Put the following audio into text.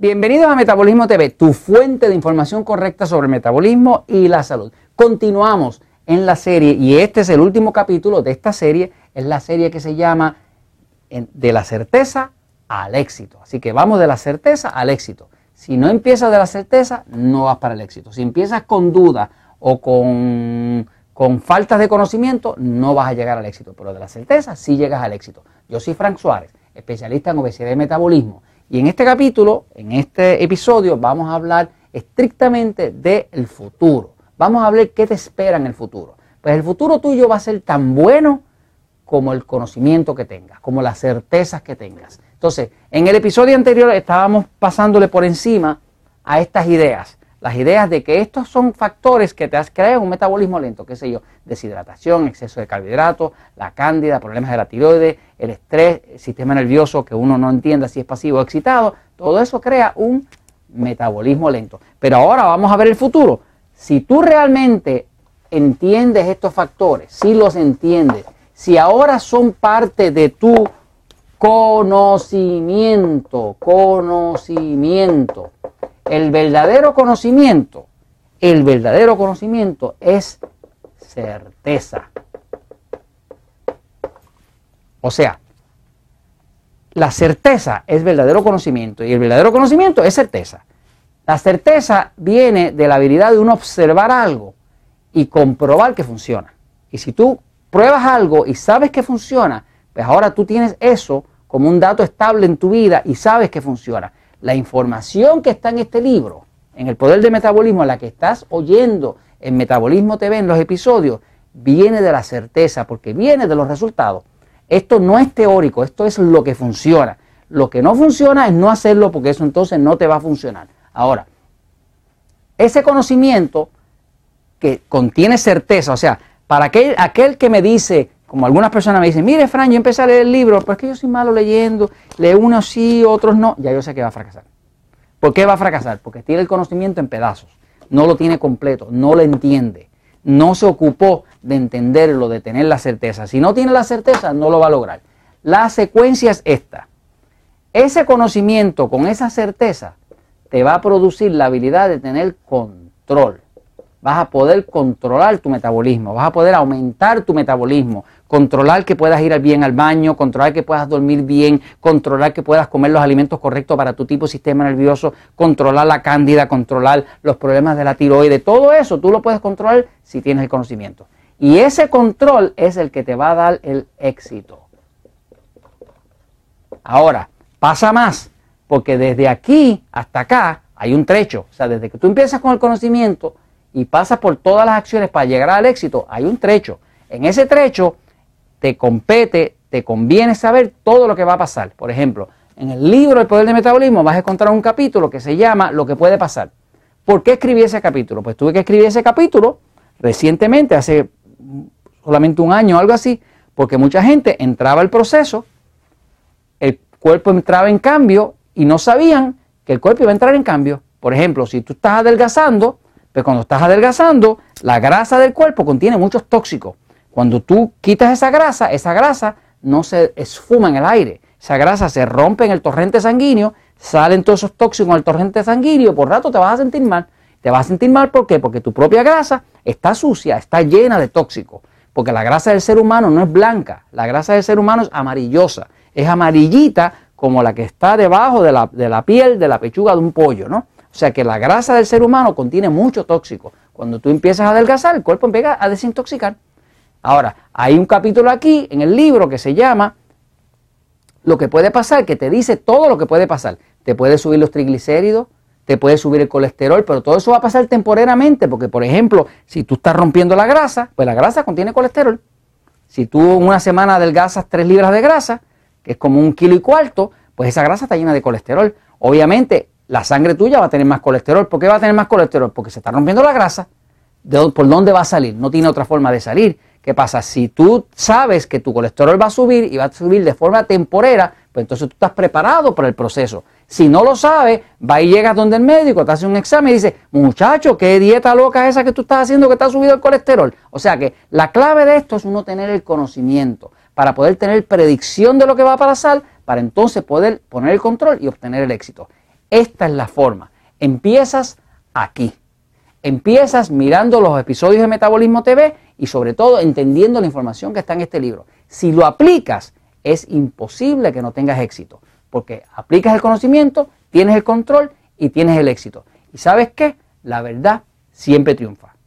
Bienvenidos a Metabolismo TV, tu fuente de información correcta sobre el metabolismo y la salud. Continuamos en la serie y este es el último capítulo de esta serie, es la serie que se llama De la certeza al éxito. Así que vamos de la certeza al éxito. Si no empiezas de la certeza, no vas para el éxito. Si empiezas con dudas o con faltas de conocimiento, no vas a llegar al éxito. Pero de la certeza sí llegas al éxito. Yo soy Frank Suárez, especialista en obesidad y metabolismo. Y en este capítulo, en este episodio, vamos a hablar estrictamente del futuro. Vamos a hablar qué te espera en el futuro. Pues el futuro tuyo va a ser tan bueno como el conocimiento que tengas, como las certezas que tengas. Entonces, en el episodio anterior estábamos pasándole por encima a estas ideas. Las ideas de que estos son factores que te crean un metabolismo lento, qué sé yo, deshidratación, exceso de carbohidratos, la cándida, problemas de la tiroides, el estrés, el sistema nervioso que uno no entienda si es pasivo o excitado, todo eso crea un metabolismo lento. Pero ahora vamos a ver el futuro. Si tú realmente entiendes estos factores, si los entiendes, si ahora son parte de tu conocimiento, El verdadero conocimiento es certeza. O sea, la certeza es verdadero conocimiento y el verdadero conocimiento es certeza. La certeza viene de la habilidad de uno observar algo y comprobar que funciona. Y si tú pruebas algo y sabes que funciona, pues ahora tú tienes eso como un dato estable en tu vida y sabes que funciona. La información que está en este libro, en El Poder del Metabolismo, la que estás oyendo en Metabolismo TV, en los episodios, viene de la certeza, porque viene de los resultados. Esto no es teórico, esto es lo que funciona. Lo que no funciona es no hacerlo, porque eso entonces no te va a funcionar. Ahora, ese conocimiento que contiene certeza, o sea, para aquel que me dice, como algunas personas me dicen, mire, Fran, yo empecé a leer el libro, pero es que yo soy malo leyendo, leo unos sí, otros no, ya yo sé que va a fracasar. ¿Por qué va a fracasar? Porque tiene el conocimiento en pedazos, no lo tiene completo, no lo entiende, no se ocupó de entenderlo, de tener la certeza. Si no tiene la certeza, no lo va a lograr. La secuencia es esta. Ese conocimiento con esa certeza te va a producir la habilidad de tener control. Vas a poder controlar tu metabolismo, vas a poder aumentar tu metabolismo, controlar que puedas ir bien al baño, controlar que puedas dormir bien, controlar que puedas comer los alimentos correctos para tu tipo de sistema nervioso, controlar la cándida, controlar los problemas de la tiroides, todo eso tú lo puedes controlar si tienes el conocimiento. Y ese control es el que te va a dar el éxito. Ahora, pasa más, porque desde aquí hasta acá hay un trecho, o sea, desde que tú empiezas con el conocimiento y pasas por todas las acciones para llegar al éxito, hay un trecho. En ese trecho te compete, te conviene saber todo lo que va a pasar. Por ejemplo, en el libro El Poder del Metabolismo vas a encontrar un capítulo que se llama Lo que puede pasar. ¿Por qué escribí ese capítulo? Pues tuve que escribir ese capítulo recientemente, hace solamente un año o algo así, porque mucha gente entraba al proceso, el cuerpo entraba en cambio y no sabían que el cuerpo iba a entrar en cambio. Por ejemplo, si tú estás adelgazando, pues cuando estás adelgazando, la grasa del cuerpo contiene muchos tóxicos. Cuando tú quitas esa grasa no se esfuma en el aire. Esa grasa se rompe en el torrente sanguíneo, salen todos esos tóxicos en el torrente sanguíneo, por rato te vas a sentir mal. ¿Te vas a sentir mal por qué? Porque tu propia grasa está sucia, está llena de tóxicos. Porque la grasa del ser humano no es blanca, la grasa del ser humano es amarillosa. Es amarillita como la que está debajo de la piel de la pechuga de un pollo, ¿no? O sea que la grasa del ser humano contiene mucho tóxico. Cuando tú empiezas a adelgazar, el cuerpo empieza a desintoxicar. Ahora, hay un capítulo aquí en el libro que se llama Lo que puede pasar, que te dice todo lo que puede pasar. Te puede subir los triglicéridos, te puede subir el colesterol, pero todo eso va a pasar temporalmente porque, por ejemplo, si tú estás rompiendo la grasa, pues la grasa contiene colesterol. Si tú en una semana adelgazas 3 libras de grasa, que es como 1,25 kilos, pues esa grasa está llena de colesterol. Obviamente, la sangre tuya va a tener más colesterol. ¿Por qué va a tener más colesterol? Porque se está rompiendo la grasa. ¿Por dónde va a salir? No tiene otra forma de salir. ¿Qué pasa? Si tú sabes que tu colesterol va a subir y va a subir de forma temporera, pues entonces tú estás preparado para el proceso. Si no lo sabes, vas y llegas donde el médico, te hace un examen y dice, muchacho, qué dieta loca es esa que tú estás haciendo que te ha subido el colesterol. O sea que la clave de esto es uno tener el conocimiento para poder tener predicción de lo que va a pasar, para entonces poder poner el control y obtener el éxito. Esta es la forma. Empiezas aquí. Empiezas mirando los episodios de Metabolismo TV y sobre todo entendiendo la información que está en este libro. Si lo aplicas, es imposible que no tengas éxito, porque aplicas el conocimiento, tienes el control y tienes el éxito. ¿Y sabes qué? La verdad siempre triunfa.